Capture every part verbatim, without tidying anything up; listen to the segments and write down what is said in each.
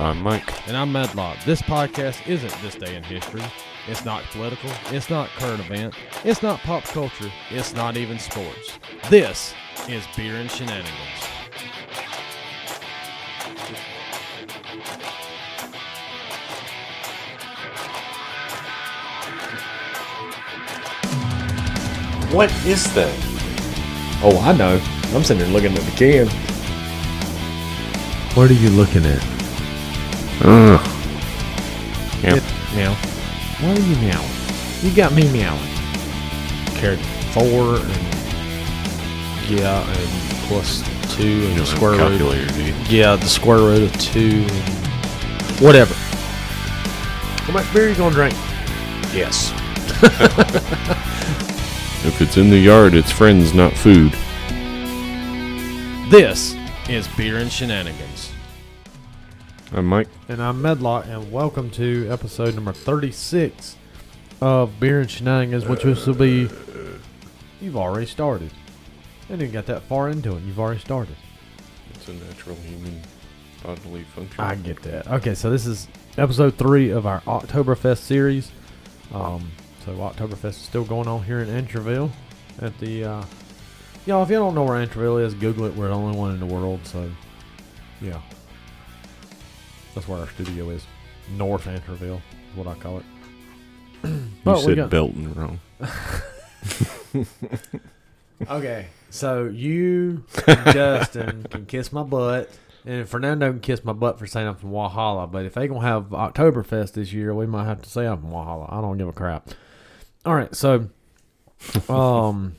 I'm Mike. And I'm Medlock. This podcast isn't This Day in History. It's not political. It's not current event. It's not pop culture. It's not even sports. This is Beer and Shenanigans. What is that? Oh, I know. I'm sitting here looking at the can. What are you looking at? Ugh. Meow. Meow. Why are you meowing? You got me meowing. Carried four and... Yeah, and plus two and the square root... Of, yeah, the square root of two and... Whatever. How much beer are you going to drink? Yes. If it's in the yard, it's friends, not food. This is Beer and Shenanigans. I'm Mike. And I'm Medlock, and welcome to episode number thirty-six of Beer and Shenanigans, which uh, will be... You've already started. I didn't even get that far into it. You've already started. It's a natural human bodily function. I get that. Okay, so this is episode three of our Oktoberfest series. Um... So Oktoberfest is still going on here in Asheville. At the, uh, y'all, if you don't know where Asheville is, Google it. We're the only one in the world, so yeah, that's where our studio is. North Asheville is what I call it. You said got... Belton wrong. Okay, so you, and Justin, can kiss my butt, and Fernando can kiss my butt for saying I'm from Walhalla. But if they gonna have Oktoberfest this year, we might have to say I'm from Walhalla. I don't give a crap. All right, so, um,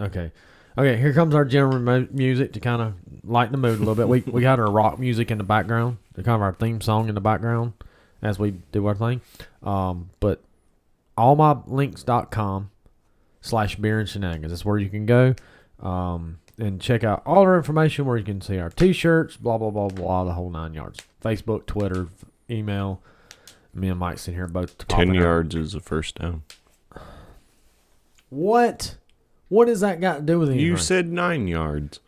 okay, okay. Here comes our general mo- music to kind of lighten the mood a little bit. We we got our rock music in the background, kind of our theme song in the background as we do our thing. Um, but allmylinks.com slash beer and shenanigans is where you can go, um, and check out all our information. Where you can see our t-shirts, blah blah blah blah, the whole nine yards. Facebook, Twitter, email. Me and Mike's in here both. Ten yards out. Is a first down. What? What does that got to do with anything? You said nine yards.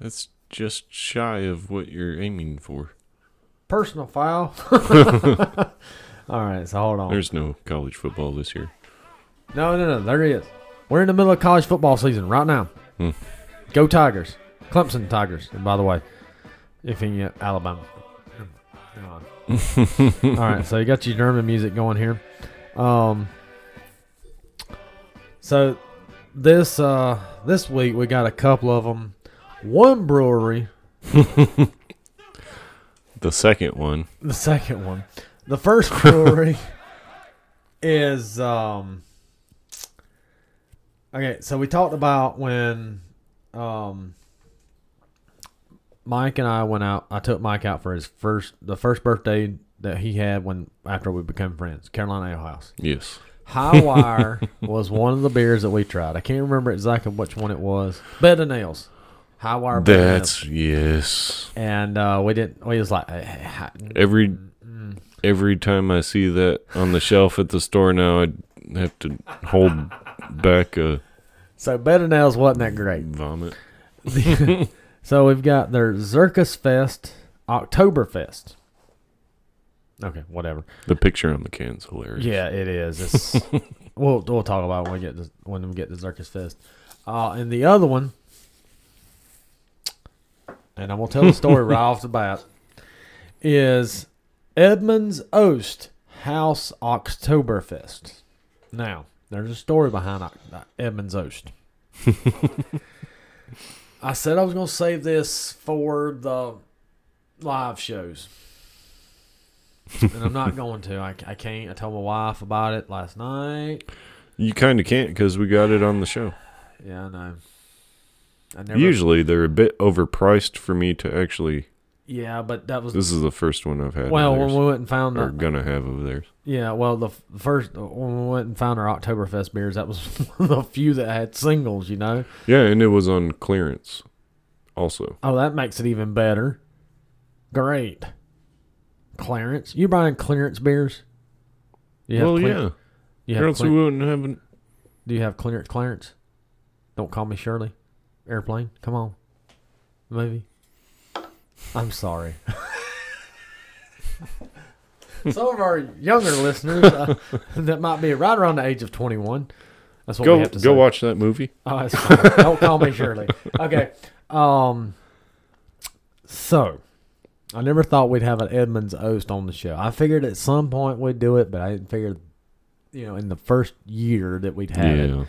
That's just shy of what you're aiming for. Personal foul. All right, so hold on. There's no college football this year. No, no, no. There is. We're in the middle of college football season right now. Hmm. Go Tigers. Clemson Tigers, and by the way. If in Alabama. God. All right, so you got your German music going here. Um, so this uh, this week we got a couple of them. One brewery, the second one, the second one, the first brewery is um. Okay, so we talked about when um. Mike and I went out. I took Mike out for his first, the first birthday that he had when after we became friends. Carolina Ale House. Yes. Hi-Wire was one of the beers that we tried. I can't remember exactly which one it was. Bed of Nails. Hi-Wire. That's Bed of Nails. Yes. And uh, we didn't. We was like hey, every mm. every time I see that on the shelf at the store now, I have to hold back a. So Bed of Nails wasn't that great. Vomit. So we've got their Zirkusfest, Oktoberfest. Okay, whatever. The picture on the can's hilarious. Yeah, it is. It's, we'll we'll talk about it when we get to, when we get to Zirkusfest. Uh, and the other one, and I'm gonna tell the story right off the bat, is Edmund's Oast House Oktoberfest. Now, there's a story behind Edmund's Oast. I said I was going to save this for the live shows. And I'm not going to. I, I can't. I told my wife about it last night. You kind of can't because we got it on the show. Yeah, I know. I never, Usually they're a bit overpriced for me to actually... Yeah, but that was... This is the first one I've had. Well, when we went and found... Or going to have of theirs. Yeah, well, the first... When we went and found our Oktoberfest beers, that was one of the few that had singles, you know? Yeah, and it was on clearance also. Oh, that makes it even better. Great. Clearance? You buying clearance beers? You have well, clear- yeah. You have or else clear- we wouldn't have... An- Do you have clearance clearance? Don't call me Shirley. Airplane. Come on. Movie. I'm sorry. Some of our younger listeners uh, that might be right around the age of twenty-one. That's what go, we have to go say. Go watch that movie. Oh, that's fine. Don't call me Shirley. Okay. Um, so, I never thought we'd have an Edmund's Oast on the show. I figured at some point we'd do it, but I didn't figure, you know, in the first year that we'd have yeah.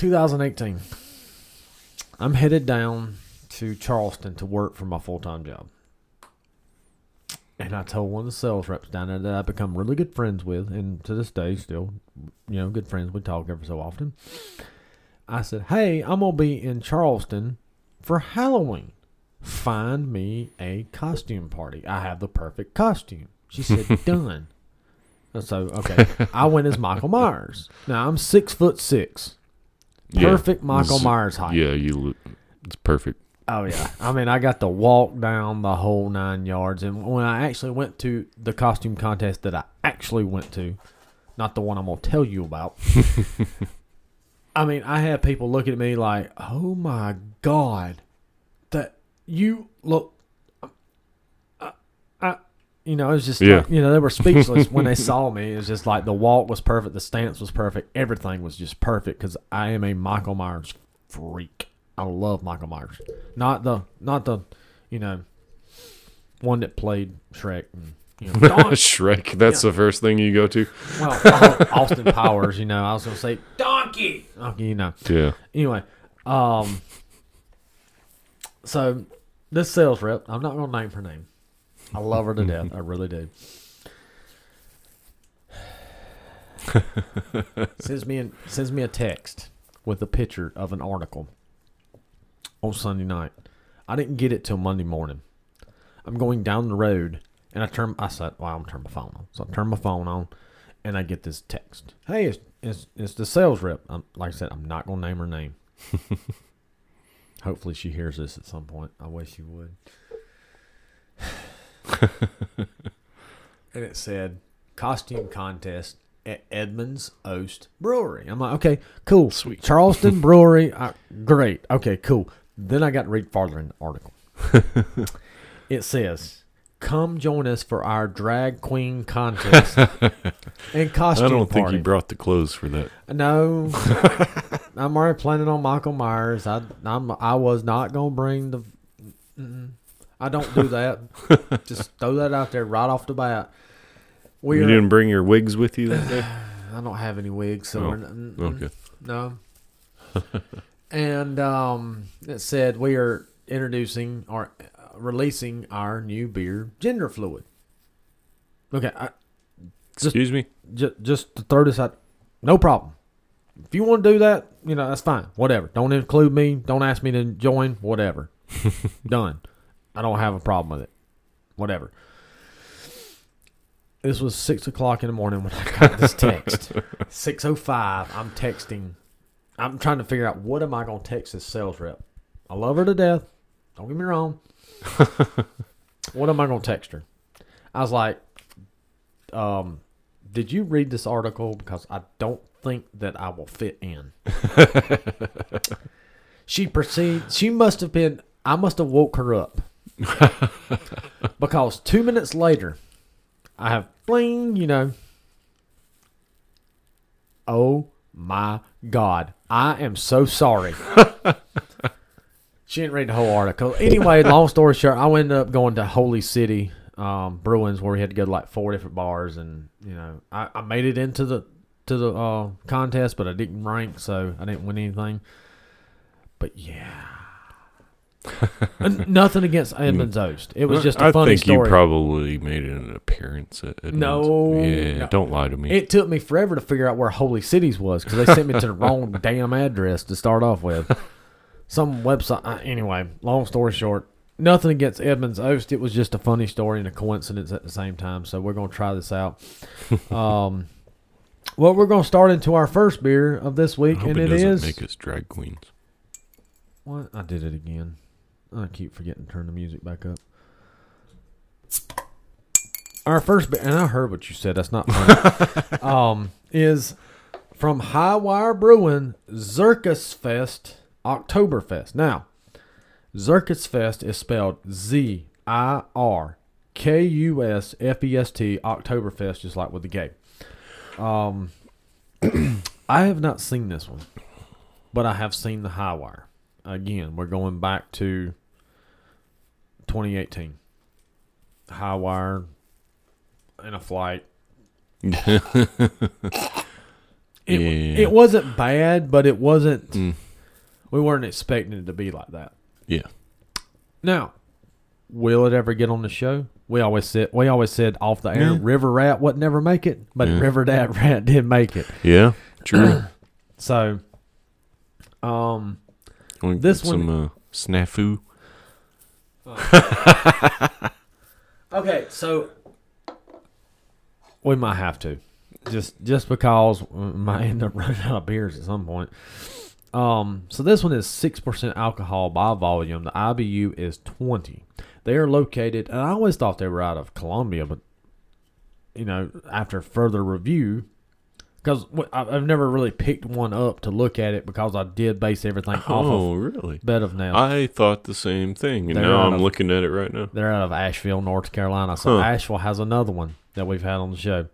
it. twenty eighteen. I'm headed down to Charleston to work for my full-time job. And I told one of the sales reps down there that I've become really good friends with, and to this day still, you know, good friends. We talk every so often. I said, hey, I'm going to be in Charleston for Halloween. Find me a costume party. I have the perfect costume. She said, done. And so, okay, I went as Michael Myers. Now, I'm six foot six. Perfect yeah, Michael Myers height. Yeah, you. It's perfect. Oh, yeah. I mean, I got to walk down the whole nine yards. And when I actually went to the costume contest that I actually went to, not the one I'm going to tell you about, I mean, I had people looking at me like, oh, my God, that you look, I, I you know, it was just, yeah. like, you know, they were speechless when they saw me. It was just like the walk was perfect. The stance was perfect. Everything was just perfect because I am a Michael Myers freak. I love Michael Myers, not the not the, you know, one that played Shrek. And, you know, Shrek. That's yeah. the first thing you go to. Well, Austin Powers. You know, I was gonna say donkey. Donkey. You know. Yeah. Anyway, um, so this sales rep, I'm not gonna name her name. I love her to death. I really do. sends me an, sends me a text with a picture of an article. On Sunday night. I didn't get it till Monday morning. I'm going down the road and I turn I said, well, I'm turning my phone on. So I turn my phone on and I get this text. Hey, it's it's, it's the sales rep. I'm, like I said, I'm not gonna name her name. Hopefully she hears this at some point. I wish she would. And it said costume contest at Edmund's Oast Brewery. I'm like, okay, cool. Sweet. Charleston Brewery. I, great. Okay, cool. Then I got to read farther in the article. It says, come join us for our drag queen contest and costume I don't party. Think you brought the clothes for that. No. I'm already planning on Michael Myers. I I'm, I was not going to bring the... Mm, I don't do that. Just throw that out there right off the bat. We you are, didn't bring your wigs with you that day? I don't have any wigs. So oh, mm, okay. No. And um, it said, we are introducing or uh, releasing our new beer, Gender Fluid. Okay. I, just, Excuse me? Just, just to throw this out. No problem. If you want to do that, you know, that's fine. Whatever. Don't include me. Don't ask me to join. Whatever. Done. I don't have a problem with it. Whatever. This was six o'clock in the morning when I got this text. six oh five, I'm texting. I'm trying to figure out what am I going to text this sales rep. I love her to death. Don't get me wrong. What am I going to text her? I was like, um, did you read this article? Because I don't think that I will fit in. She proceeds. She must have been, I must have woke her up. Because two minutes later, I have bling, you know. Oh, my God, I am so sorry. She didn't read the whole article. Anyway, long story short, I ended up going to Holy City um, Bruins, where we had to go to like four different bars, and you know, I, I made it into the to the uh, contest, but I didn't rank, so I didn't win anything. But yeah, nothing against Edmund's Oast. It was just a I funny story. I think you probably made an appearance at Edmund's. No. Yeah, no. Don't lie to me. It took me forever to figure out where Holy Cities was because they sent me to the wrong damn address to start off with. Some website. Uh, anyway, long story short, nothing against Edmund's Oast. It was just a funny story and a coincidence at the same time, so we're going to try this out. Um, well, we're going to start into our first beer of this week, I hope and it, it doesn't is... make us drag queens. What? I did it again. I keep forgetting to turn the music back up. Our first beer, and I heard what you said. That's not funny. um, is from Hi-Wire Brewing, Zirkusfest, Oktoberfest. Now, Zirkusfest is spelled Z I R K U S F E S T. Oktoberfest, just like with the gay. Um, I have not seen this one, but I have seen the Hi-Wire. Again, we're going back to twenty eighteen. Hi-Wire in a flight. it, yeah. it wasn't bad, but it wasn't... Mm. We weren't expecting it to be like that. Yeah. Now, will it ever get on the show? We always said we always said off the air, yeah. River Rat would never make it, but yeah. River Dad Rat did make it. Yeah, true. So, um, we this one some uh, snafu. Uh, okay, so we might have to just just because we might end up running out of beers at some point. Um, so this one is six percent alcohol by volume. The I B U is twenty. They are located, and I always thought they were out of Columbia, but, you know, after further review, because I've never really picked one up to look at it because I did base everything oh, off of really? Bed of Nails. I thought the same thing, and they're now I'm of, looking at it right now. They're out of Asheville, North Carolina. So huh. Asheville has another one that we've had on the show.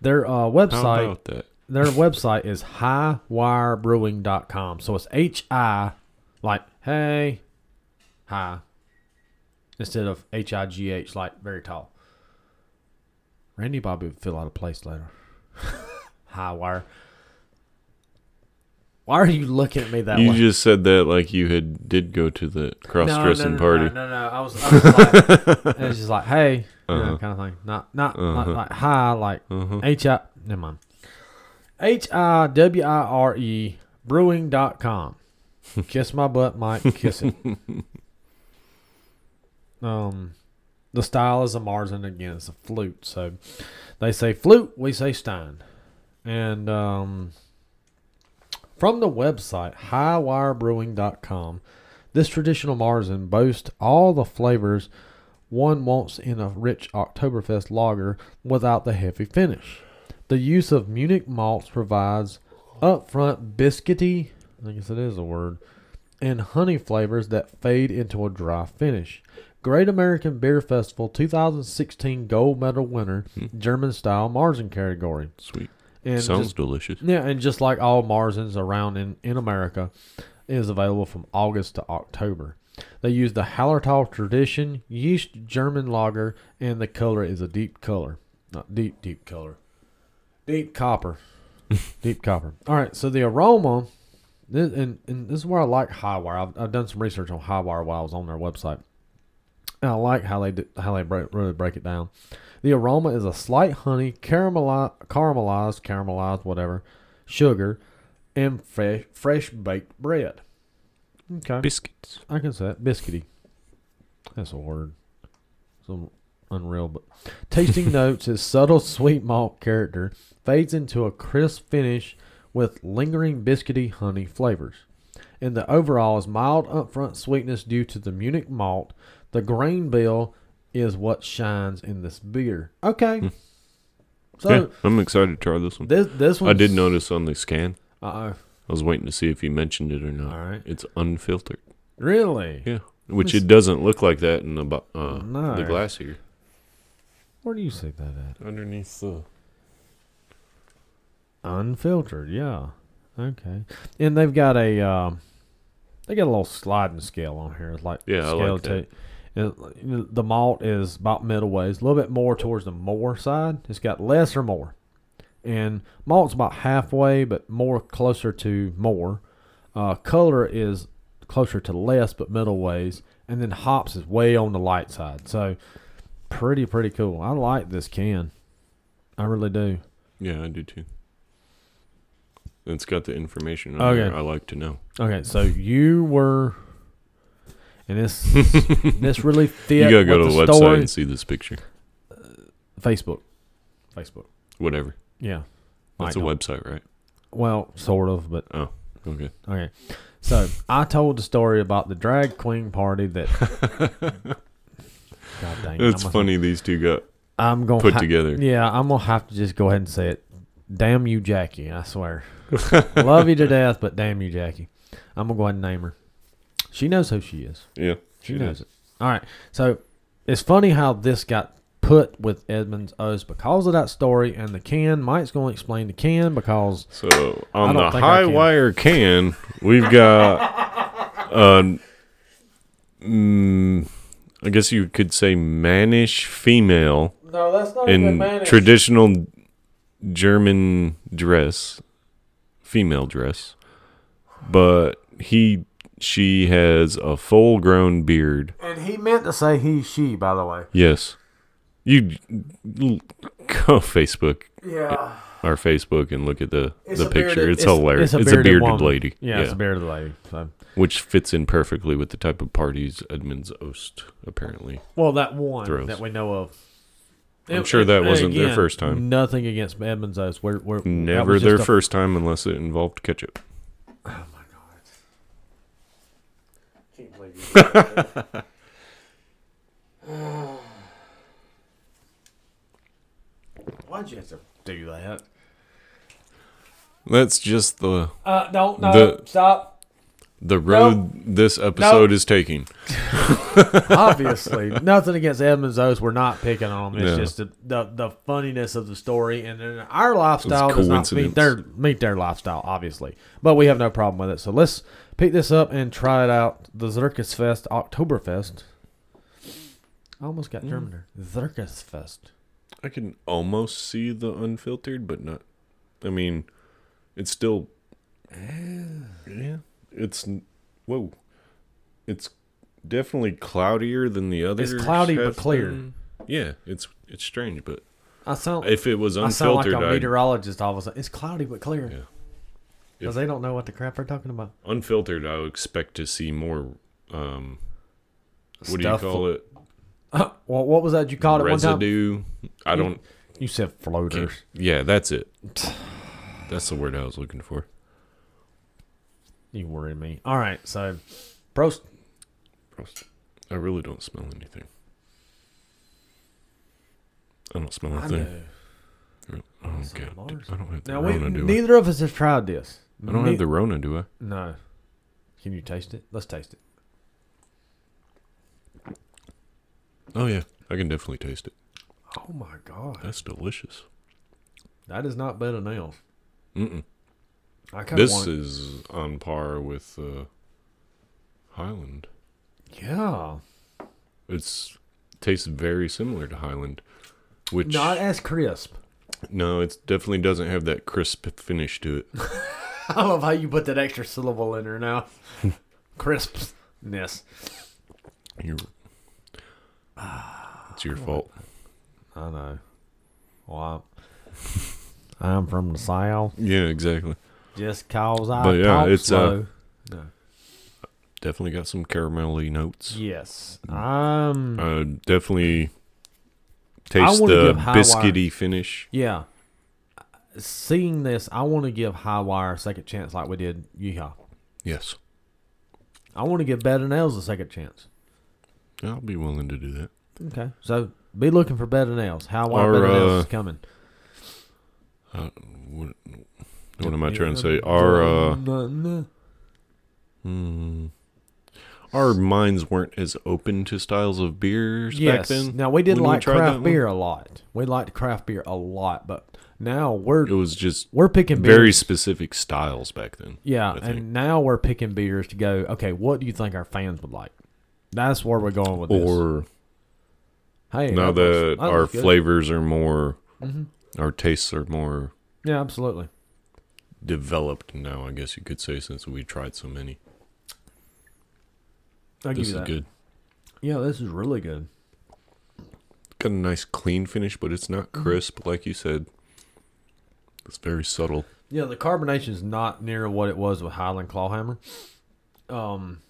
Their uh, website. How about that? Their website is hi wire brewing dot com. So it's H I, like, hey, hi, instead of H I G H, like, very tall. Randy Bobby would feel out of place later. Hi-Wire. Why are you looking at me that you way? You just said that like you had did go to the cross-dressing no, no, no, party. No, no, no. no. I, was, I was like, it was just like, hey, uh-huh. you know, kind of thing. Not, not uh-huh. like, like, hi, like, uh-huh. H I, never mind. H I W I R E brewing dot com. Kiss my butt, Mike. Kiss it. um, the style is a Marzen. Again, it's a flute. So they say flute, we say Stein. And um, from the website, hi wire brewing dot com, this traditional Marzen boasts all the flavors one wants in a rich Oktoberfest lager without the heavy finish. The use of Munich malts provides upfront biscuity, I guess it is a word, and honey flavors that fade into a dry finish. Great American Beer Festival twenty sixteen gold medal winner, mm. German style Marzen category. Sweet. And sounds just, delicious. Yeah, and just like all Marzens around in, in America, it is available from August to October. They use the Hallertau tradition, yeast German lager, and the color is a deep color. Not deep, deep color. Deep copper. Deep copper. All right, so the aroma, this, and, and this is where I like Hi-Wire. I've, I've done some research on Hi-Wire while I was on their website. And I like how they do, how they break, really break it down. The aroma is a slight honey, caramelized, caramelized, caramelized, whatever, sugar, and fresh, fresh baked bread. Okay. Biscuits. I can say that. Biscuity. That's a word. So. Unreal, but tasting notes is subtle sweet malt character fades into a crisp finish with lingering biscuity honey flavors. And the overall is mild upfront sweetness due to the Munich malt. The grain bill is what shines in this beer. Okay, mm. so yeah, I'm excited to try this one. This this one I did notice on the scan. Uh oh, I was waiting to see if you mentioned it or not. All right, it's unfiltered. Really? Yeah, which it's, it doesn't look like that in the uh, no. the glass here. Where do you see that at? Underneath the... Unfiltered, yeah. Okay. And they've got a... Uh, they got a little sliding scale on here. It's like... Yeah, scale I like that. And the malt is about middle ways. A little bit more towards the more side. It's got less or more. And malt's about halfway, but more closer to more. Uh, color is closer to less, but middle ways. And then hops is way on the light side. So... Pretty, pretty cool. I like this can. I really do. Yeah, I do too. It's got the information on okay. there I like to know. Okay, so you were... And this, this really fit. You got to go to the, the website story. And see this picture. Uh, Facebook. Facebook. Whatever. Yeah. That's a website, right? Well, sort of, but... Oh, okay. Okay. So, I told the story about the drag queen party that... God dang it. It's funny these two got I'm gonna put ha- together. Yeah, I'm going to have to just go ahead and say it. Damn you, Jackie, I swear. Love you to death, but damn you, Jackie. I'm going to go ahead and name her. She knows who she is. Yeah, she, she knows does. it. All right. So it's funny how this got put with Edmund's Oast because of that story and the can. Mike's going to explain the can because so on the Hi-Wire can, we've got, uh, mm, I guess you could say mannish female. No, that's not in even mannish. Traditional German dress, female dress, but he. She has a full-grown beard. And he meant to say he, she, by the way. Yes. You go Facebook. Yeah. Our Facebook and look at the, the picture. Bearded, it's, it's hilarious. It's a bearded, it's a bearded, bearded lady. Yeah, yeah, it's a bearded lady. So. Which fits in perfectly with the type of parties Edmund's Oast, apparently. Well, that one throws. that we know of. I'm it, sure that it, wasn't again, their first time. Nothing against Edmund's Oast. We're, we're, Never their a, first time unless it involved ketchup. Why'd you have to do that? That's just the uh, no no the, stop the road nope. this episode nope. is taking. Obviously, nothing against Edmund's Oast. We're not picking on them. It's no. just the, the the funniness of the story, and then our lifestyle does not meet their meet their lifestyle, obviously. But we have no problem with it. So let's pick this up and try it out. The Zirkusfest, Oktoberfest. I almost got German there. Mm. Zirkusfest. I can almost see the unfiltered, but not. I mean, it's still. Yeah, it's whoa, it's. Definitely cloudier than the other. It's cloudy but clear. Been. Yeah, it's it's strange, but I sound, if it was unfiltered, I sound like a meteorologist all of a sudden. It's cloudy but clear. Yeah, because they don't know what the crap they're talking about. Unfiltered, I would expect to see more. Um, what Stuff. do you call it? Uh, well, what was that you called Residue. it? One time? I don't. You, you said floaters. Yeah, that's it. That's the word I was looking for. You worried me. All right, so, Prost. I really don't smell anything. I don't smell anything. I know. I don't, get, I don't have the now, Rona, we, do Neither I? of us has tried this. I don't ne- have the Rona, do I? No. Can you taste it? Let's taste it. Oh, yeah. I can definitely taste it. Oh, my God. That's delicious. That is not Bed of Nails. Mm-mm. I this want... is on par with uh, Highland. Yeah, it's tastes very similar to Highland, which not as crisp. No, it definitely doesn't have that crisp finish to it. I love how you put that extra syllable in there now. Crispness. You're, it's your fault. I know. Well, I'm, I'm from the South. Yeah, exactly. Just cause I but yeah, talk it's, slow. Uh, no. Definitely got some caramelly notes. Yes. Um, uh, definitely taste the biscuity finish. Yeah. Seeing this, I want to give Hi-Wire a second chance like we did Yeehaw. Yes. I want to give Bed of Nails a second chance. I'll be willing to do that. Okay. So be looking for Bed of Nails. Hi-Wire Bed of Nails uh, is coming. Uh, what what am I trying to say? Our... Uh, hmm... Our minds weren't as open to styles of beers yes. back then. Now, we didn't like craft beer one. a lot. We liked craft beer a lot, but now we're it was just we're picking beers. very specific styles back then. Yeah, and now we're picking beers to go, okay, what do you think our fans would like? That's where we're going with or, this. Or hey, now that, that our flavors good. are more, mm-hmm. our tastes are more. Yeah, absolutely. Developed now, I guess you could say, since we tried so many. I'll this give you that. is good. Yeah, this is really good. Got a nice clean finish, but it's not crisp, like you said. It's very subtle. Yeah, the carbonation is not near what it was with Highland Klawhammer. Um,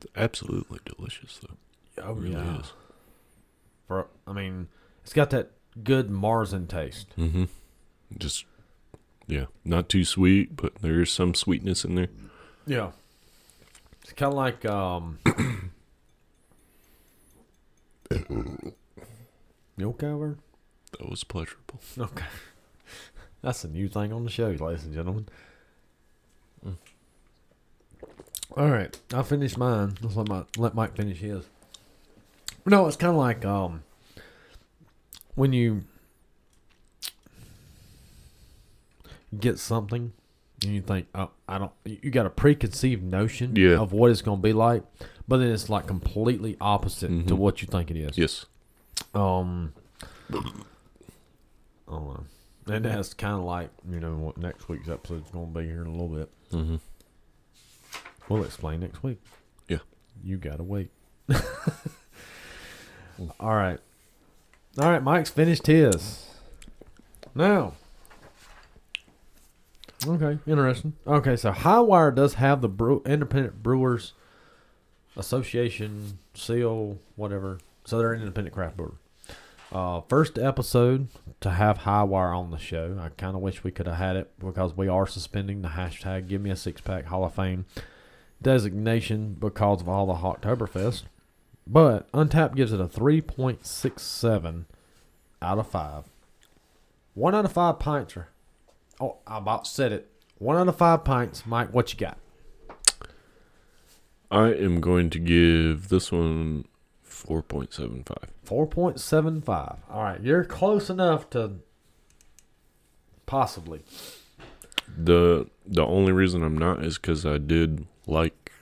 it's absolutely delicious, though. Oh, it really yeah. is. For, I mean, it's got that good Marzen taste. Mm-hmm. Just, yeah, not too sweet, but there is some sweetness in there. Yeah. It's kind of like, um... you okay, Albert? That was pleasurable. Okay. That's a new thing on the show, ladies and gentlemen. All right, I'll finish mine. Let's let, my, let Mike finish his. No, it's kind of like um, when you get something and you think, oh, I don't, you got a preconceived notion yeah. of what it's going to be like, but then it's like completely opposite mm-hmm. to what you think it is. Yes. Um, oh, and that's kind of like, you know, what next week's episode's going to be here in a little bit. Mm-hmm. We'll explain next week. Yeah. You got to wait. All right. All right, Mike's finished his. Now. Okay, interesting. Okay, so Hi-Wire does have the Brew- Independent Brewers Association seal, whatever. So they're an independent craft brewer. Uh, first episode to have Hi-Wire on the show. I kind of wish we could have had it because we are suspending the hashtag Give Me a Six Pack Hall of Fame designation because of all the Oktoberfest. But Untappd gives it a three point six seven out of five. One out of five pints are... Oh, I about said it. One out of five pints. Mike, what you got? I am going to give this one four point seven five. four point seven five. All right. You're close enough to possibly. The the only reason I'm not is because I did like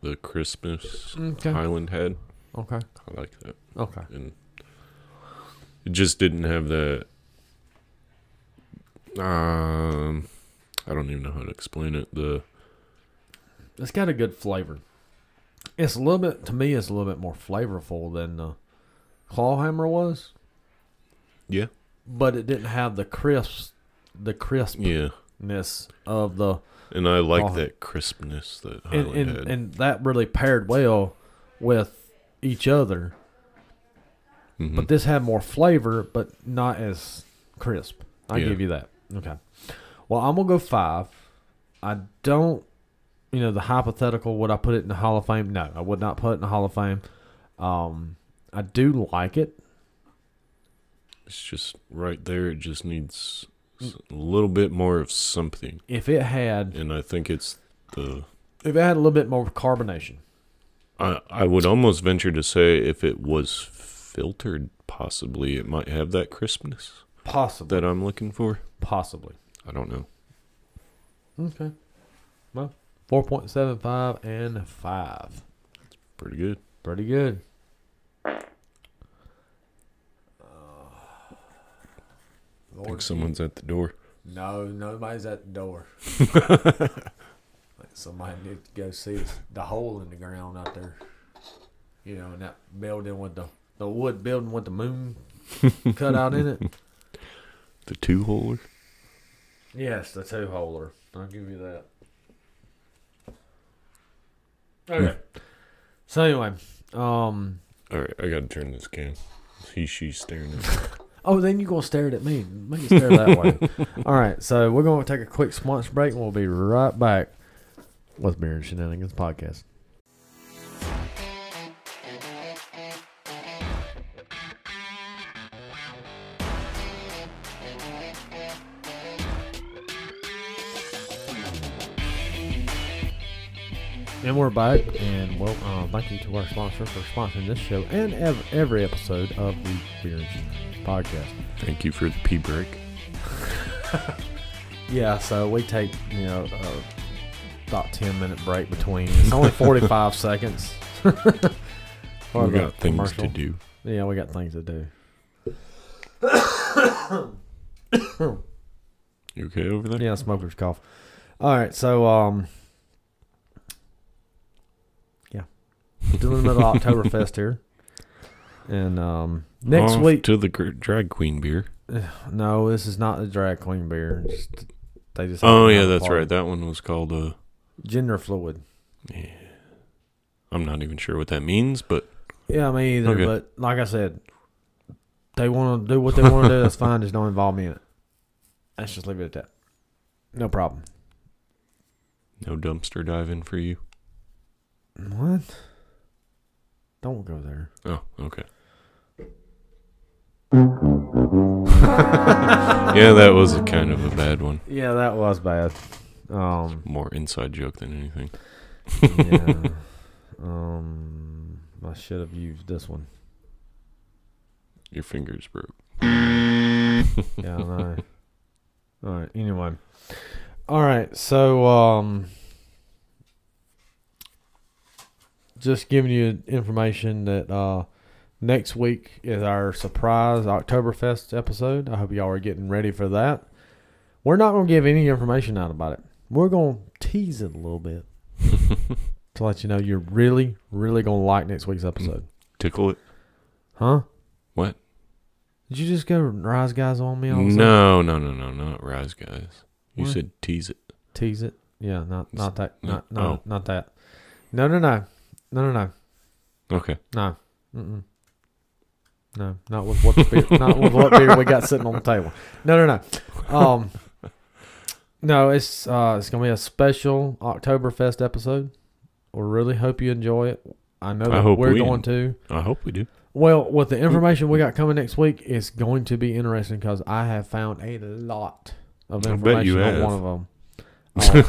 the Christmas okay. Highland had. Okay. I like that. Okay. And it just didn't have that. Um, I don't even know how to explain it. The it's got a good flavor. It's a little bit to me. It's a little bit more flavorful than the Klawhammer was. Yeah, but it didn't have the crisp, the crispness yeah. of the. And I like Klawhammer. That crispness that Highland and, and, had, and that really paired well with each other. Mm-hmm. But this had more flavor, but not as crisp. I yeah. give you that. Okay. Well, I'm going to go five. I don't, you know, the hypothetical, would I put it in the Hall of Fame? No, I would not put it in the Hall of Fame. Um, I do like it. It's just right there. It just needs a little bit more of something. If it had. And I think it's the. If it had a little bit more carbonation. I, I would almost venture to say if it was filtered, possibly, it might have that crispness. Possibly. That I'm looking for? Possibly. I don't know. Okay. Well, four point seven five and five. That's pretty good. Pretty good. Uh, I think someone's at the door. No, nobody's at the door. Like somebody needs to go see the hole in the ground out there. You know, in that building with the, the wood building with the moon cut out in it. The two-holer? Yes, the two-holer. I'll give you that. Okay. So, anyway. Um, All right, I got to turn this can. He, she's staring at me. Oh, then you're going to stare it at me. Make it stare that way. All right, so we're going to take a quick sponsor break, and we'll be right back with Beer and Shenanigans Podcast. And we're back, and well, uh, thank you to our sponsor for sponsoring this show and ev- every episode of the Beer and Shenanigans Podcast. Thank you for the pee break. Yeah, so we take, you know, uh, about ten minute break between. It's only forty-five seconds. we got things commercial. to do. Yeah, we got things to do. You okay over there? Yeah, smoker's cough. All right, so, um... doing another Oktoberfest here, and um, next Off week to the drag queen beer. No, this is not the drag queen beer. Just, they just oh yeah, that's right. That one was called uh, gender fluid. Yeah, I'm not even sure what that means, but yeah, me either. Okay. But like I said, they want to do what they want to do. That's fine. Just don't involve me in it. Let's just leave it at that. No problem. No dumpster diving for you. What? Don't go there. Oh, okay. Yeah, that was a kind of a bad one. Yeah, that was bad. Um, more inside joke than anything. Yeah. um, I should have used this one. Your fingers broke. Yeah, I know. All right. Anyway. All right. So, um, just giving you information that uh, next week is our surprise Oktoberfest episode. I hope y'all are getting ready for that. We're not going to give any information out about it. We're going to tease it a little bit to let you know you're really, really going to like next week's episode. Tickle it. Huh? What? Did you just go Rise Guys on me? All no, no, no, no, not Rise Guys. You what? Said tease it. Tease it. Yeah, not not that. Not, no, oh. not that. No, no, no. No, no, no. Okay. No. Mm-mm. No, not with what beer, not with what beer we got sitting on the table. No, no, no. Um, no, it's uh, it's gonna be a special Oktoberfest episode. We really hope you enjoy it. I know that I hope we're we going do. to. I hope we do. Well, with the information we got coming next week, it's going to be interesting because I have found a lot of information on have. one of them.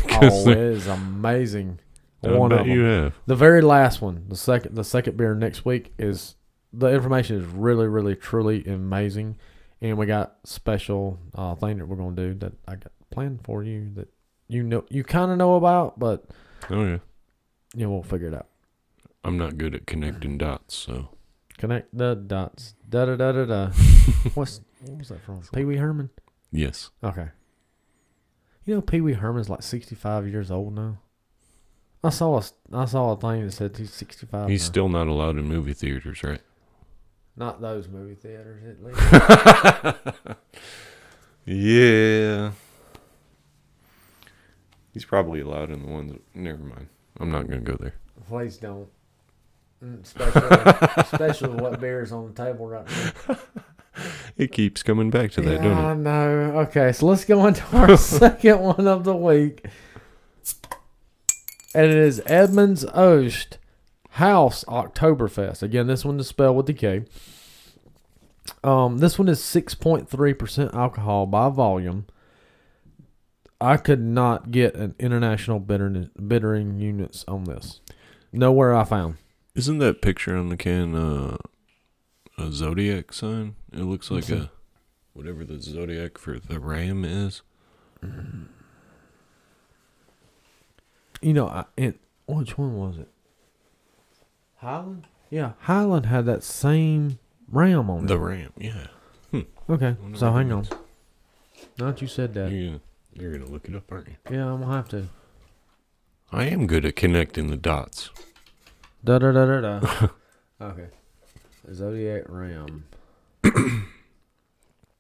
Uh, oh, it is amazing. I one bet of them. You have. The very last one, the second, the second beer next week is the information is really, really, truly amazing, and we got special uh, thing that we're gonna do that I got planned for you that you know you kind of know about, but oh yeah, you know, we'll figure it out. I'm not good at connecting dots, so. Connect the dots. Da da da da da. What's what was that from? Pee Wee Herman? Yes. Okay. You know Pee Wee Herman's like sixty five years old now. I saw a I saw a thing that said he's sixty five. He's now. Still not allowed in movie theaters, right? Not those movie theaters, at least. Yeah. He's probably allowed in the ones. That, never mind. I'm not gonna go there. Please don't. Especially, especially what beer's on the table right now. It keeps coming back to that, yeah, don't it? I know. Okay, so let's go on to our second one of the week. And it is Edmund's Oast House Oktoberfest. Again, this one is spelled with the K. Um, this one is six point three percent alcohol by volume. I could not get an international bittering, bittering units on this. Nowhere I found. Isn't that picture on the can uh, a zodiac sign? It looks like a whatever the zodiac for the ram is. You know, I, and which one was it? Highland? Yeah, Highland had that same ram on it. The ram, yeah. Hmm. Okay, so hang on. Now that you said that. You're gonna, you're gonna look it up, aren't you? Yeah, I'm gonna have to. I am good at connecting the dots. Da da da da da. Okay. Zodiac Ram.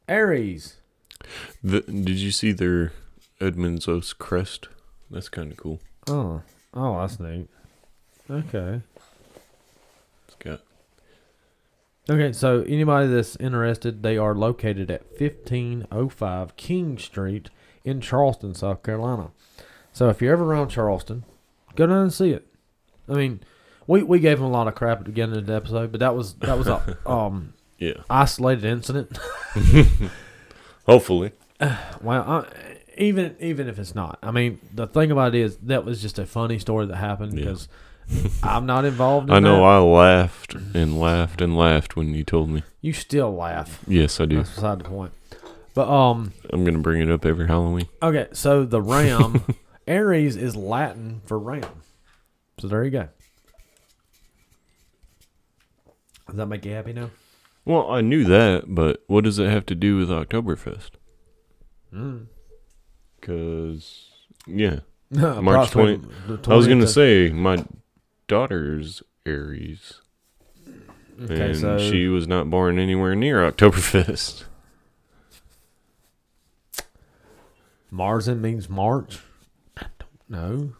Aries. The, did you see their Edmund's Oast crest? That's kind of cool. Oh. Oh, that's neat. Okay. It's got. Okay, so anybody that's interested, they are located at fifteen oh five King Street in Charleston, South Carolina. So if you're ever around Charleston, go down and see it. I mean. We we gave him a lot of crap at the beginning of the episode, but that was that was a um yeah. isolated incident. Hopefully, uh, well, I, even even if it's not, I mean, the thing about it is that was just a funny story that happened because yeah. I'm not involved. in I know that. I laughed and laughed and laughed when you told me. You still laugh. Yes, I do. That's beside the point. But um, I'm gonna bring it up every Halloween. Okay, so the ram Aries is Latin for ram, so there you go. Does that make you happy now? Well, I knew that, but what does it have to do with Oktoberfest? Because, mm. yeah. March twentieth. I was going to say, my daughter's Aries. Okay, and so she was not born anywhere near Oktoberfest. Marzen means March? I don't know.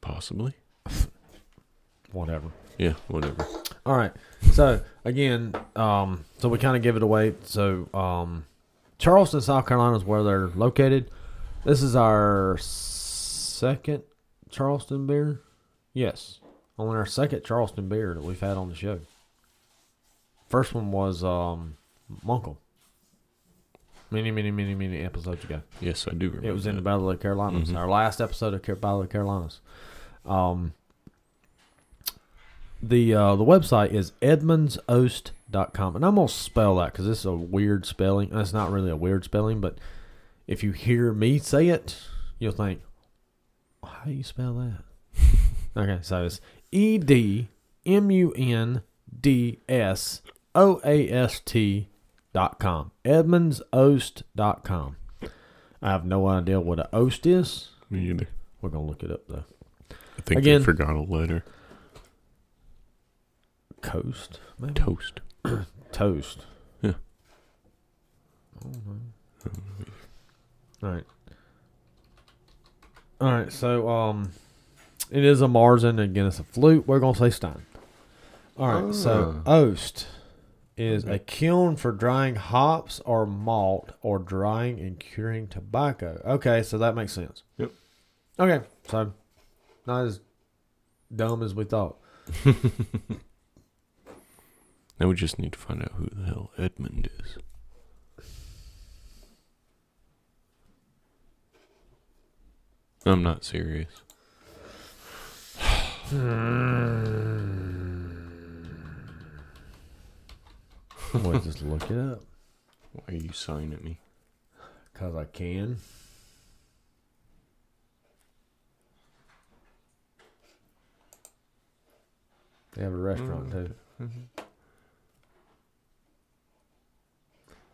Possibly. Whatever. Yeah, whatever. All right. So, again, um, so we kind of give it away. So, um, Charleston, South Carolina is where they're located. This is our second Charleston beer. Yes. Only our second Charleston beer that we've had on the show. First one was um, Munkle. Many, many, many, many episodes ago. Yes, I do remember. It was that. In the Battle of the Carolinas. Mm-hmm. Our last episode of Car- Battle of the Carolinas. Um, the uh, the website is edmunds oast dot com. And I'm going to spell that because this is a weird spelling. It's not really a weird spelling, but if you hear me say it, you'll think, how do you spell that? Okay, so it's E D M U N D S O A S T Dot com. edmunds oast dot com. I have no idea what an oast is. Me either. We're going to look it up, though. I think Again, they forgot a letter. Coast? Maybe? Toast. Toast. Yeah. I don't know. All right. All right, so um, it is a Marzen. Again, it's a flute. We're going to say Stein. All right, oh. so oast is a kiln for drying hops or malt or drying and curing tobacco. Okay, so that makes sense. Yep. Okay, so not as dumb as we thought. Now we just need to find out who the hell Edmund is. I'm not serious. Boy, just look it up. Why are you sighing at me? Because I can. They have a restaurant, mm-hmm. too. Mm-hmm.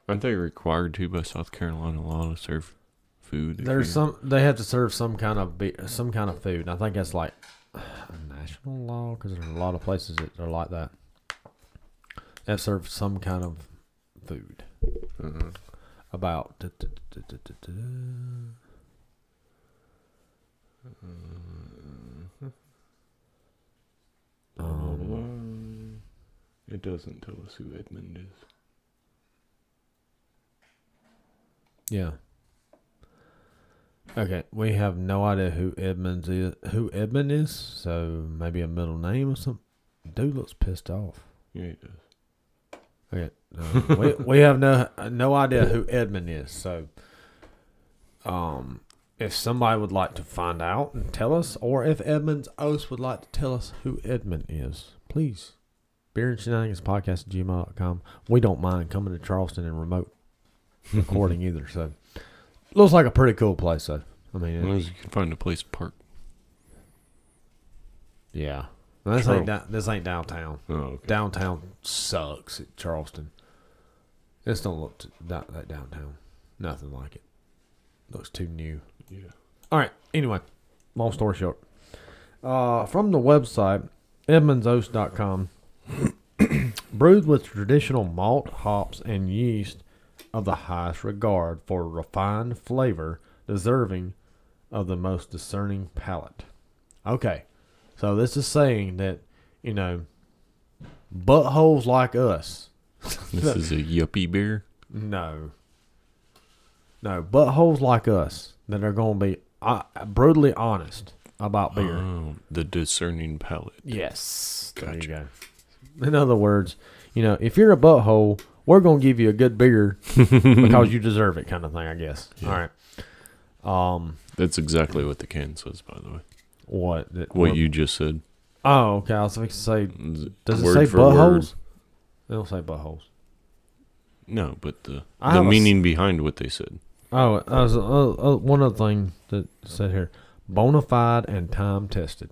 Aren't they required to by South Carolina law to serve food? There's some. They have to serve some kind of be- some kind of food. And I think that's like national law because there's a lot of places that are like that. That serves some kind of food. Mm-hmm. About da, da, da, da, da, da. Mm-hmm. Um, it doesn't tell us who Edmund is. Yeah. Okay, we have no idea who Edmund is. Who Edmund is? So maybe a middle name or something. Dude looks pissed off. Yeah, he does. Okay, uh, we we have no no idea who Edmund is. So, um, if somebody would like to find out and tell us, or if Edmund's Oast would like to tell us who Edmund is, please, Beer and Shenanigans Podcast at gmail dot com. We don't mind coming to Charleston and remote recording either. So, looks like a pretty cool place. So, I mean, as long as you can find a place to park. Yeah. No, this, ain't da- this ain't downtown. Oh, okay. Downtown sucks at Charleston. This don't look like that downtown. Nothing like it. Looks too new. Yeah. All right. Anyway, long story short. Uh, from the website, edmunds oast dot com, brewed with traditional malt, hops, and yeast of the highest regard for refined flavor, deserving of the most discerning palate. Okay. So this is saying that, you know, buttholes like us. This is a yuppie beer? No. No, buttholes like us that are going to be uh, brutally honest about beer. Oh, the discerning palate. Yes. Gotcha. There you go. In other words, you know, if you're a butthole, we're going to give you a good beer because you deserve it kind of thing, I guess. Yeah. All right. Um, That's exactly what the can says, by the way. What? That, what you just said. Oh, okay. I was going to say, does it say buttholes? They don't say buttholes. No, but the, the meaning a, behind what they said. Oh, I was, uh, uh, one other thing that said here. Bonafide and time tested.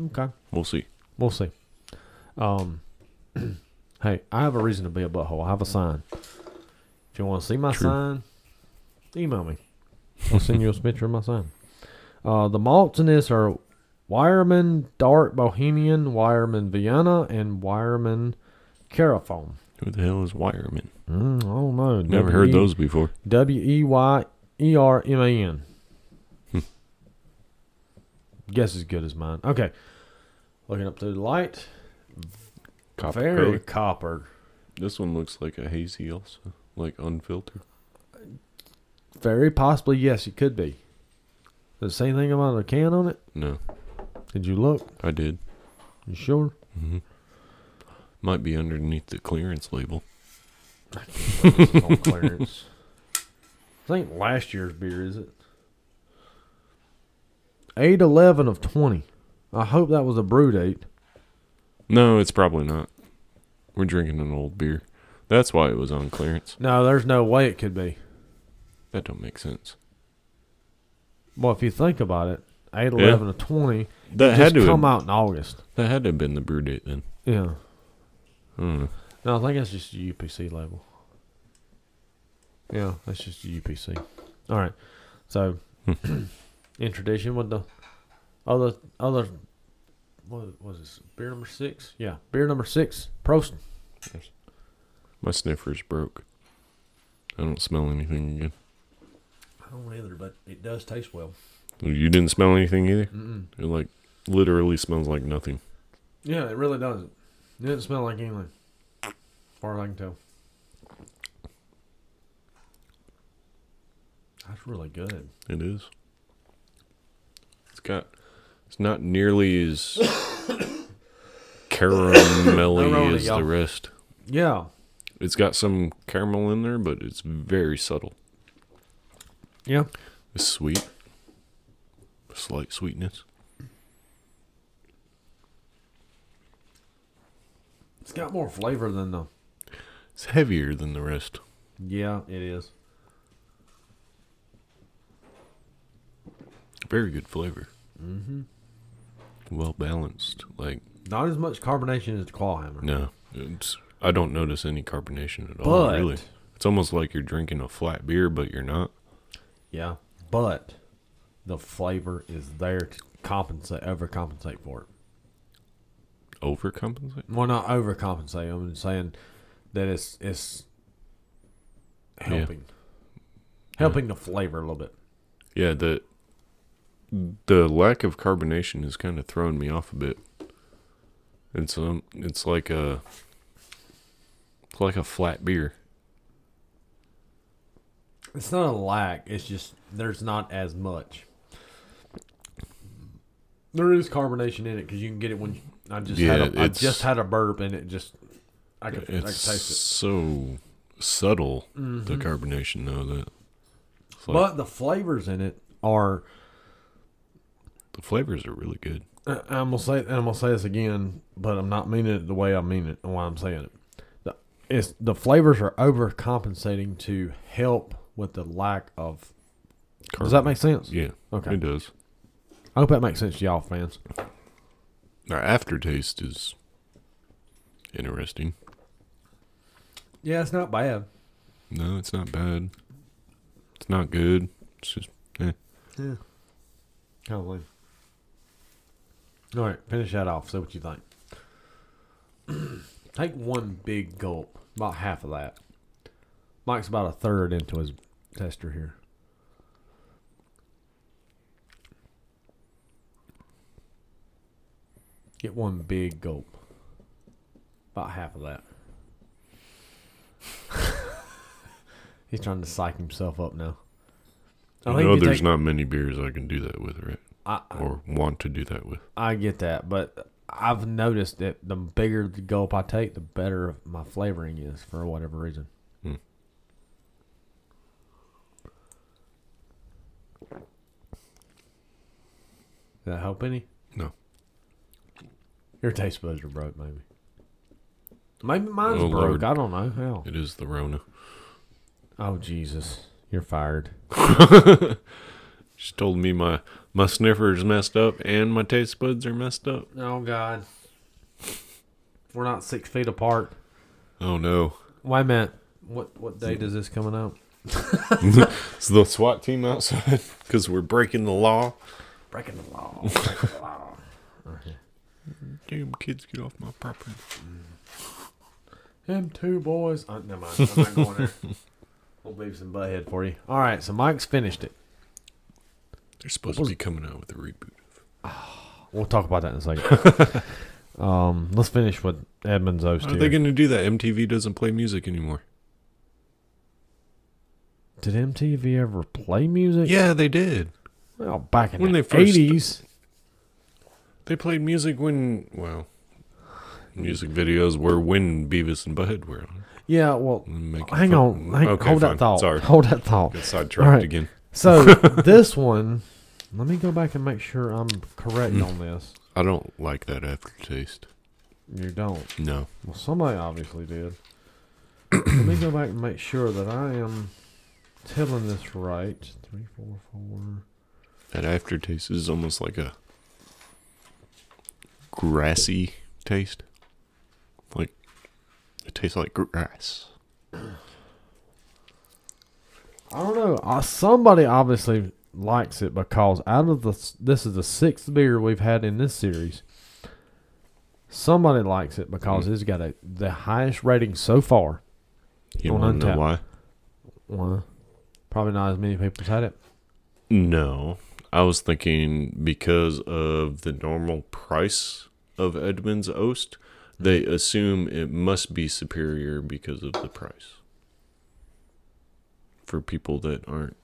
Okay. We'll see. We'll see. Um, Hey, I have a reason to be a butthole. I have a sign. If you want to see my True. sign, email me. I'll send you a picture of my sign. Uh, the malts in this are Weyermann Dark Bohemian, Weyermann Vienna, and Weyermann Carafoam. Who the hell is Weyermann? Mm, I don't know. Never w- heard those before. W E Y E R M A N. Guess as good as mine. Okay. Looking up through the light. Copper Very curly. copper. This one looks like a hazy also. Like unfiltered. Very possibly, yes, it could be. Does it say anything about a can on it? No. Did you look? I did. You sure? Mm-hmm. Might be underneath the clearance label. I can't remember this on clearance. This ain't last year's beer, is it? eight eleven of twenty. I hope that was a brew date. No, it's probably not. We're drinking an old beer. That's why it was on clearance. No, there's no way it could be. That don't make sense. Well, if you think about it, eight eleven yeah. of twenty, that it had just to come have, out in August. That had to have been the brew date then. Yeah. I don't know. No, I think that's just a U P C label. Yeah, that's just a U P C. All right. So, in tradition with the other, other what was this? Beer number six? Yeah, beer number six. Prost. Yes. My sniffer's broke. I don't smell anything again. I don't either, but it does taste well. You didn't smell anything either? Mm-mm. It, like, literally smells like nothing. Yeah, it really doesn't. It doesn't smell like anything. As far as I can tell. That's really good. It is. It's got... It's not nearly as caramelly as the rest. Yeah. It's got some caramel in there, but it's very subtle. Yeah. It's sweet. Slight sweetness. It's got more flavor than the... It's heavier than the rest. Yeah, it is. Very good flavor. Mm-hmm. Well balanced. Like, not as much carbonation as the Klawhammer. No. It's, I don't notice any carbonation at but, all, really. It's almost like you're drinking a flat beer, but you're not. Yeah, but... The flavor is there to compensate, overcompensate for it. Overcompensate? Well, not overcompensate. I'm just saying that it's it's helping, yeah. helping yeah. the flavor a little bit. Yeah, the the lack of carbonation has kind of thrown me off a bit. It's um, it's like a it's like a flat beer. It's not a lack. It's just there's not as much. There is carbonation in it because you can get it when you, I just yeah, had a, I just had a burp and it just I could, it's I could taste it. So subtle mm-hmm. the carbonation though that. Like, but the flavors in it are. The flavors are really good. I, I'm gonna say and I'm gonna say this again, but I'm not meaning it the way I mean it and why I'm saying it. The, it's the flavors are overcompensating to help with the lack of. Carbon. Does that make sense? Yeah. Okay. It does. I hope that makes sense to y'all, fans. Our aftertaste is interesting. Yeah, it's not bad. No, it's not bad. It's not good. It's just, eh. Yeah. Kind of lame. All right, finish that off. See what you think. Take one big gulp. About half of that. Mike's about a third into his tester here. Get one big gulp. About half of that. He's trying to psych himself up now. I, I know there's take, not many beers I can do that with, right? I, I, or want to do that with. I get that, but I've noticed that the bigger the gulp I take, the better my flavoring is for whatever reason. Hmm. Did that help any? No. Your taste buds are broke, maybe. Maybe mine's oh, broke. Lord. I don't know how. It is the Rona. Oh, Jesus. You're fired. She told me my, my sniffer's messed up and my taste buds are messed up. Oh, God. We're not six feet apart. Oh, no. Why, Matt? What, what date is this coming out? It's the SWAT team outside because we're breaking the law. Breaking the law. Breaking the law. Okay. Damn kids, get off my property. Them two boys. Oh, never mind. I'm not going there. We'll leave some butthead for you. All right, so Mike's finished it. They're supposed to be coming out with a reboot. Oh, we'll talk about that in a second. um, let's finish with Edmund's Oast. How are they going to do that? M T V doesn't play music anymore. Did M T V ever play music? Yeah, they did. Well, back in when the they first eighties. Th- They played music when, well, music videos were when Beavis and Butt-Head were on. Yeah, well, hang fun. on. Hang, okay, hold fine. that thought. Sorry. Hold that thought. Got sidetracked right. again. So this one, let me go back and make sure I'm correct on this. I don't like that aftertaste. You don't? No. Well, somebody obviously did. Let me go back and make sure that I am telling this right. Three, four, four. That aftertaste is almost like a grassy taste. Like, it tastes like grass. I don't know. Uh, somebody obviously likes it because out of the this is the sixth beer we've had in this series. Somebody likes it because mm. it's got a, the highest rating so far. You want to know why? Why? Probably not as many people's had it. No, I was thinking because of the normal price of Edmund's Oast, they assume it must be superior because of the price. For people that aren't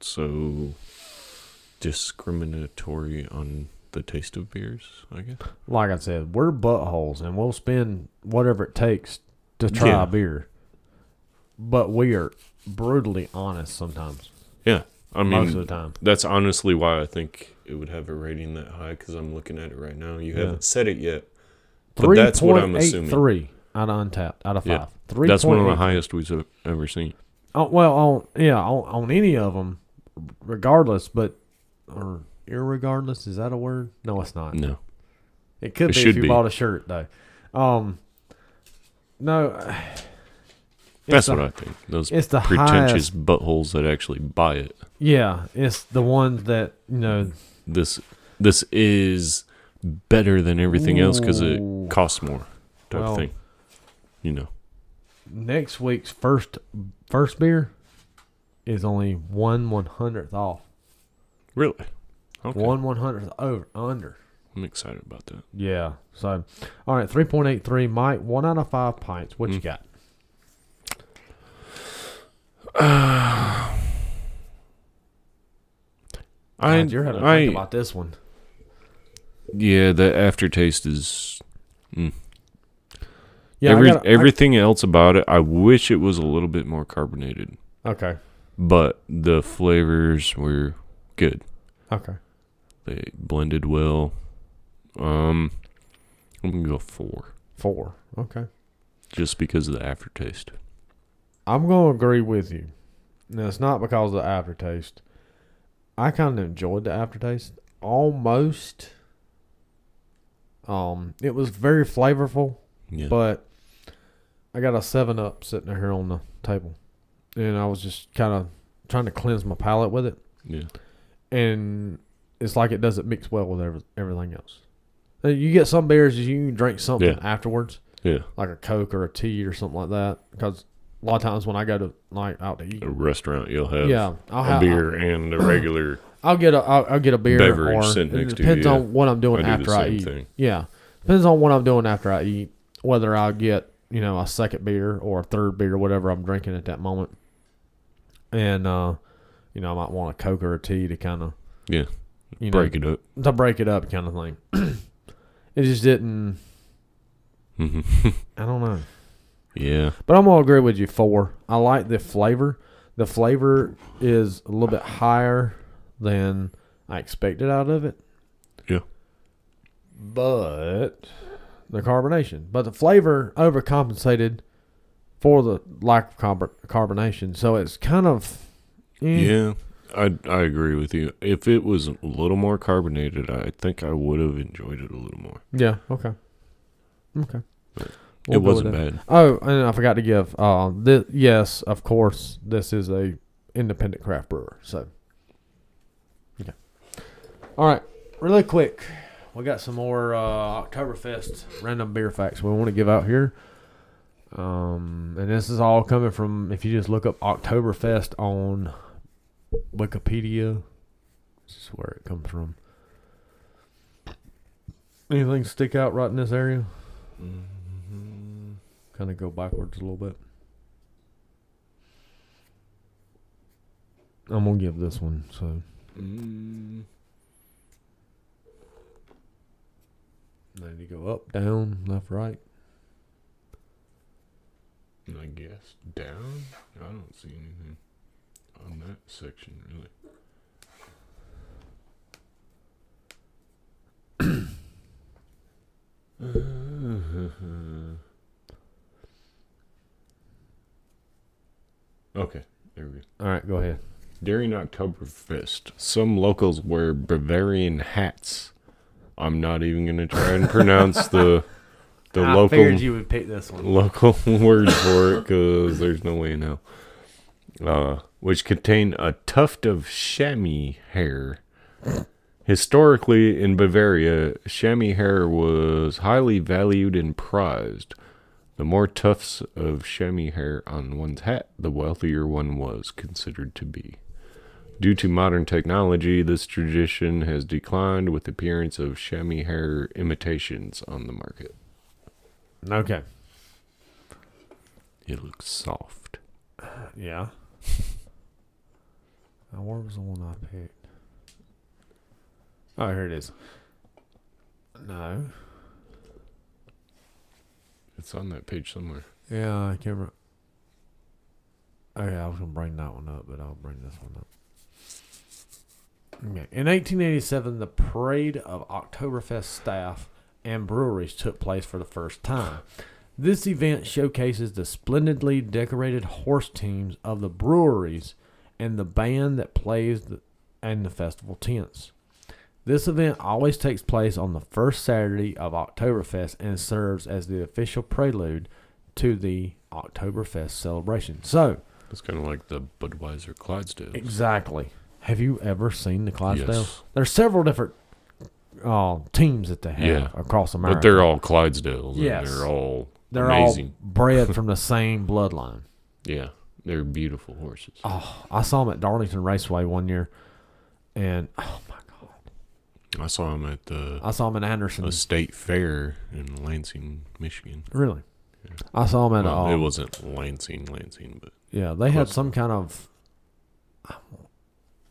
so discriminatory on the taste of beers, I guess. Like I said, we're buttholes, and we'll spend whatever it takes to try yeah. a beer. But we are brutally honest sometimes. Yeah. I mean, most of the time. That's honestly why I think it would have a rating that high, because I'm looking at it right now. You yeah. haven't said it yet, but that's what I'm assuming. three point eight three out of Untappd, out of yeah. five. That's one of the highest we've ever seen. Oh, well, on, yeah, on, on any of them, regardless, but or irregardless, is that a word? No, it's not. No. It could it be if you be. bought a shirt, though. Um, no. That's the, what I think. Those it's the pretentious highest. buttholes that actually buy it. Yeah, it's the ones that, you know. This this is better than everything ooh. else because it costs more type well, of thing. You know. Next week's first first beer is only one one hundredth off. Really? Okay. One one hundredth over under. I'm excited about that. Yeah. So, all right, three point eight three. Mike, one out of five pints. What mm. you got? Uh, I God, you're having to I, think about this one. Yeah, the aftertaste is. Mm. Yeah, Every, gotta, everything I, else about it, I wish it was a little bit more carbonated. Okay. But the flavors were good. Okay. They blended well. Um, I'm gonna go four. Four. Okay. Just because of the aftertaste. I'm gonna agree with you. Now, it's not because of the aftertaste. I kind of enjoyed the aftertaste almost. Um, it was very flavorful. Yeah. But I got a seven up sitting here on the table. And I was just kind of trying to cleanse my palate with it. Yeah. And it's like it doesn't mix well with every, everything else. You get some beers, you can drink something yeah. afterwards. Yeah. Like a Coke or a tea or something like that. Because a lot of times when I go to like out to eat. A restaurant, you'll have yeah, I'll a have, beer I'll, and a regular I'll get a, I'll, I'll get a beer beverage or, sitting next to you. It depends on what I'm doing I after do I eat. Thing. Yeah. Depends on what I'm doing after I eat. Whether I'll get, you know, a second beer or a third beer, whatever I'm drinking at that moment. And, uh, you know, I might want a Coke or a tea to kind of... Yeah, you break know, it up. To break it up kind of thing. It just didn't... Mm-hmm. I don't know. Yeah. But I'm going to agree with you, four. I like the flavor. The flavor is a little bit higher than I expected out of it. Yeah. But... the carbonation. But the flavor overcompensated for the lack of carb- carbonation. So it's kind of... Eh. Yeah, I I agree with you. If it was a little more carbonated, I think I would have enjoyed it a little more. Yeah, okay. Okay. We'll it wasn't bad. Oh, and I forgot to give... Uh, this, yes, of course, this is a independent craft brewer. So, okay. All right, really quick. We got some more uh, Oktoberfest random beer facts we want to give out here. Um, and this is all coming from, if you just look up Oktoberfest on Wikipedia, this is where it comes from. Anything stick out right in this area? Mm-hmm. Kind of go backwards a little bit. I'm going to give this one, so... Mm. Then you go up, down, left, right. I guess down? I don't see anything on that section, really. Okay, there we go. All right, go ahead. During Oktoberfest, some locals wear Bavarian hats. I'm not even going to try and pronounce the the I local figured you would pick this one. Local word for it, because there's no way in hell. Uh, which contain a tuft of chamois hair. Historically, in Bavaria, chamois hair was highly valued and prized. The more tufts of chamois hair on one's hat, the wealthier one was considered to be. Due to modern technology, this tradition has declined with the appearance of chamois hair imitations on the market. Okay. It looks soft. Yeah. Now, where was the one I picked? Oh, here it is. No. It's on that page somewhere. Yeah, I can't remember. Okay, I was going to bring that one up, but I'll bring this one up. Okay. In eighteen eighty-seven, the parade of Oktoberfest staff and breweries took place for the first time. This event showcases the splendidly decorated horse teams of the breweries and the band that plays the, and the festival tents. This event always takes place on the first Saturday of Oktoberfest and serves as the official prelude to the Oktoberfest celebration. So it's kind of like the Budweiser Clydesdales. Exactly. Have you ever seen the Clydesdales? Yes. There's several different uh, teams that they have yeah, across America, but they're all Clydesdales. Yes, they're all they're amazing. all bred from the same bloodline. Yeah, they're beautiful horses. Oh, I saw them at Darlington Raceway one year, and oh my. I saw him at the I saw him at Anderson a State Fair in Lansing, Michigan. Really? Yeah. I saw him at well, um, it wasn't Lansing, Lansing, but yeah, they had some kind of I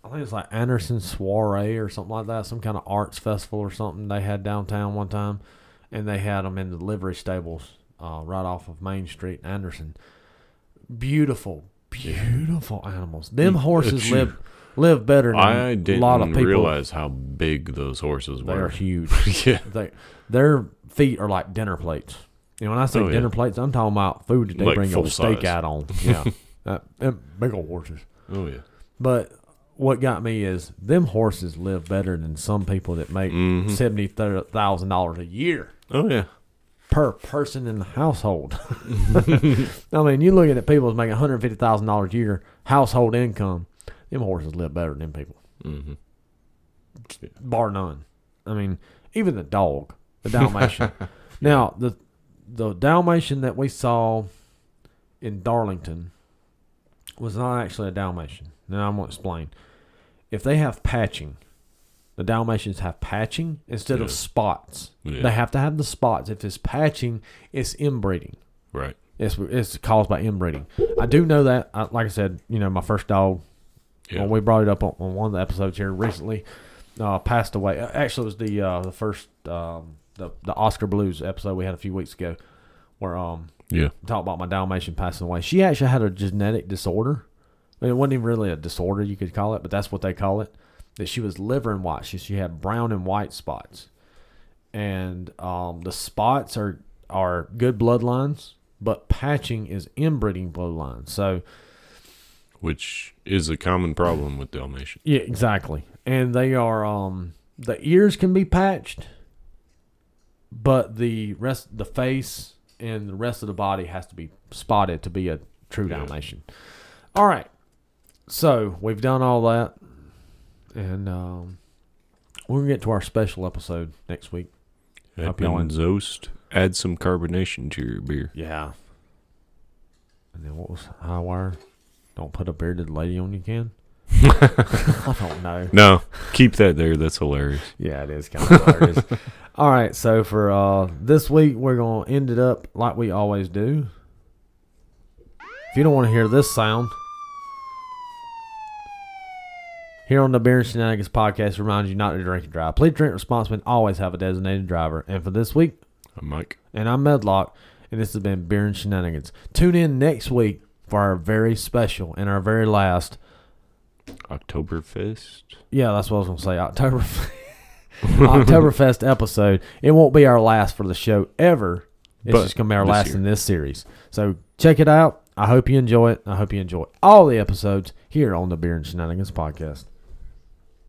think it's like Anderson Soiree or something like that, some kind of arts festival or something they had downtown one time, and they had them in the livery stables uh, right off of Main Street in Anderson. Beautiful, beautiful yeah. animals. Them horses live. Live better than I didn't a lot of people. Realize how big those horses were. They're huge. yeah. They, their feet are like dinner plates. And when I say oh, dinner yeah. plates, I'm talking about food that they like bring a steak out on. Yeah. uh, big old horses. Oh, yeah. But what got me is them horses live better than some people that make mm-hmm. seventy thousand dollars a year. Oh, yeah. Per person in the household. I mean, you look at it, people that's making one hundred fifty thousand dollars a year household income. Them horses live better than them people. Mm-hmm. Yeah. Bar none. I mean, even the dog, the Dalmatian. Now, the the Dalmatian that we saw in Darlington was not actually a Dalmatian. Now, I'm going to explain. If they have patching, the Dalmatians have patching instead yeah. of spots. Yeah. They have to have the spots. If it's patching, it's inbreeding. Right. It's, it's caused by inbreeding. I do know that. I, like I said, you know, my first dog, yeah. Well, we brought it up on, on one of the episodes here recently. Uh, passed away. Actually, it was the uh, the first um, the the Oscar Blues episode we had a few weeks ago, where um yeah talked about my Dalmatian passing away. She actually had a genetic disorder. I mean, it wasn't even really a disorder you could call it, but that's what they call it. That she was liver and white. She she had brown and white spots, and um the spots are are good bloodlines, but patching is inbreeding bloodlines. So. Which is a common problem with Dalmatians. Yeah, exactly. And they are, um, the ears can be patched, but the rest, the face and the rest of the body has to be spotted to be a true yeah. Dalmatian. All right. So we've done all that. And um, we're going to get to our special episode next week. Edmund's Oast. Add some carbonation to your beer. Yeah. And then what was Hi-Wire? Don't put a bearded lady on you, can? I don't know. No, keep that there. That's hilarious. Yeah, it is kind of hilarious. All right, so for uh, this week, we're going to end it up like we always do. If you don't want to hear this sound, Here on the Beer and Shenanigans podcast, reminds you not to drink and drive. Please drink responsibly and always have a designated driver. And for this week, I'm Mike. And I'm Medlock. And this has been Beer and Shenanigans. Tune in next week for our very special and our very last Oktoberfest. Yeah, that's what I was going to say. Oktoberfest. Oktoberfest episode. It won't be our last for the show ever. It's but just going to be our last year. In this series. So check it out. I hope you enjoy it. I hope you enjoy all the episodes here on the Beer and Shenanigans podcast.